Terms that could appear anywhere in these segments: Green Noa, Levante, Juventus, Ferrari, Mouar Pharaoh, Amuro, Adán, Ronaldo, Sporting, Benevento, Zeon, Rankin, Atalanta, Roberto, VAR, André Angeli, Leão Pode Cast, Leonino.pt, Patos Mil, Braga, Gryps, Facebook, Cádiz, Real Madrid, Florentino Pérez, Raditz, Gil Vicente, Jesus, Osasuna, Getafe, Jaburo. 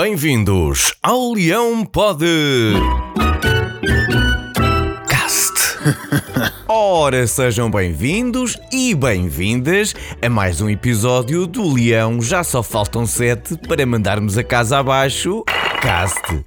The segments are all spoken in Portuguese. Bem-vindos ao Leão Pode Cast. Ora, sejam bem-vindos e bem-vindas a mais um episódio do Leão. Já só faltam 7 para mandarmos a casa abaixo Cast.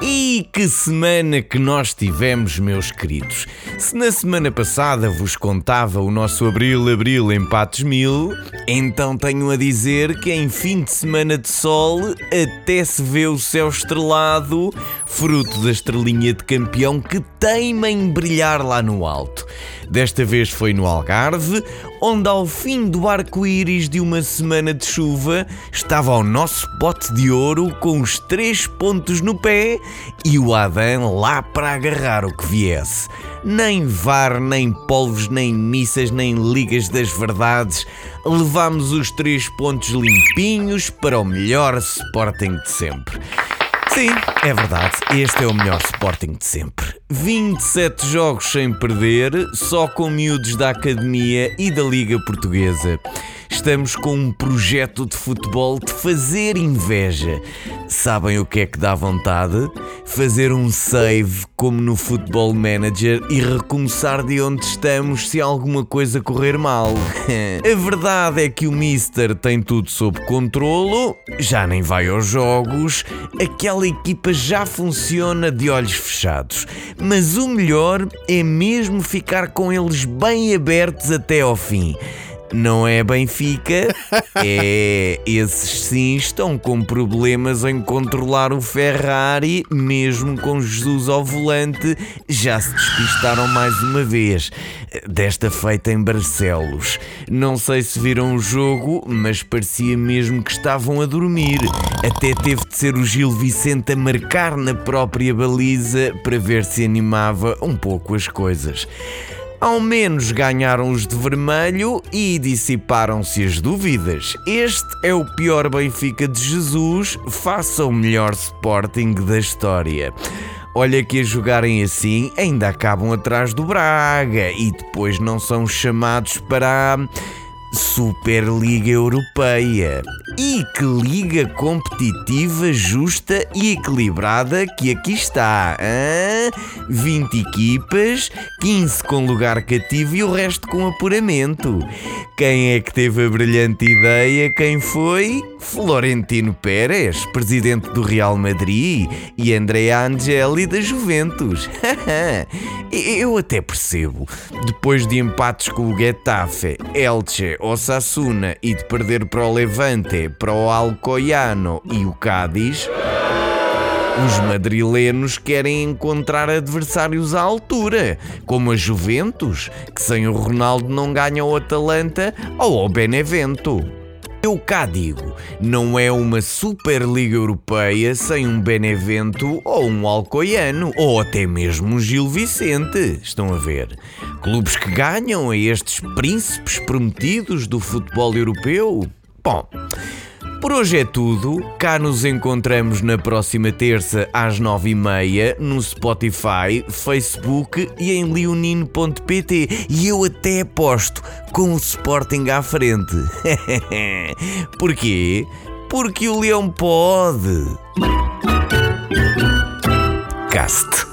E que semana que nós tivemos, meus queridos. Se na semana passada vos contava o nosso Abril em Patos Mil, então tenho a dizer que em fim de semana de sol até se vê o céu estrelado, fruto da estrelinha de campeão que teima em brilhar lá no alto. Desta vez foi no Algarve, onde ao fim do arco-íris de uma semana de chuva estava o nosso pote de ouro com os 3 pontos no pé e o Adán lá para agarrar o que viesse. Nem VAR, nem polvos, nem missas, nem ligas das verdades. Levámos os 3 pontos limpinhos para o melhor Sporting de sempre. Sim, é verdade, este é o melhor Sporting de sempre. 27 jogos sem perder, só com miúdos da Academia e da Liga Portuguesa. Estamos com um projeto de futebol de fazer inveja. Sabem o que é que dá vontade? Fazer um save como no Football Manager e recomeçar de onde estamos se alguma coisa correr mal. A verdade é que o Mister tem tudo sob controlo, já nem vai aos jogos, aquela equipa já funciona de olhos fechados. Mas o melhor é mesmo ficar com eles bem abertos até ao fim. Não é Benfica? É, esses sim estão com problemas em controlar o Ferrari, mesmo com Jesus ao volante, já se despistaram mais uma vez, desta feita em Barcelos. Não sei se viram o jogo, mas parecia mesmo que estavam a dormir. Até teve de ser o Gil Vicente a marcar na própria baliza para ver se animava um pouco as coisas. Ao menos ganharam os de vermelho e dissiparam-se as dúvidas. Este é o pior Benfica de Jesus, face ao melhor Sporting da história. Olha que a jogarem assim ainda acabam atrás do Braga e depois não são chamados para a Superliga Europeia. E que liga competitiva, justa e equilibrada que aqui está, hein? 20 equipas, 15 com lugar cativo e o resto com apuramento. Quem é que teve a brilhante ideia? Quem foi? Florentino Pérez, presidente do Real Madrid, e André Angeli da Juventus. Eu até percebo. Depois de empates com o Getafe, Elche, Osasuna e de perder para o Levante, para o Alcoiano e o Cádiz, os madrilenos querem encontrar adversários à altura, como a Juventus, que sem o Ronaldo não ganha o Atalanta, ou ao Benevento. Eu cá digo, não é uma Superliga Europeia sem um Benevento ou um Alcoiano, ou até mesmo um Gil Vicente, estão a ver. Clubes que ganham a estes príncipes prometidos do futebol europeu. Bom, por hoje é tudo. Cá nos encontramos na próxima terça às 9h30 no Spotify, Facebook e em Leonino.pt. E eu até aposto com o Sporting à frente. Porquê? Porque o Leão pode. Cast.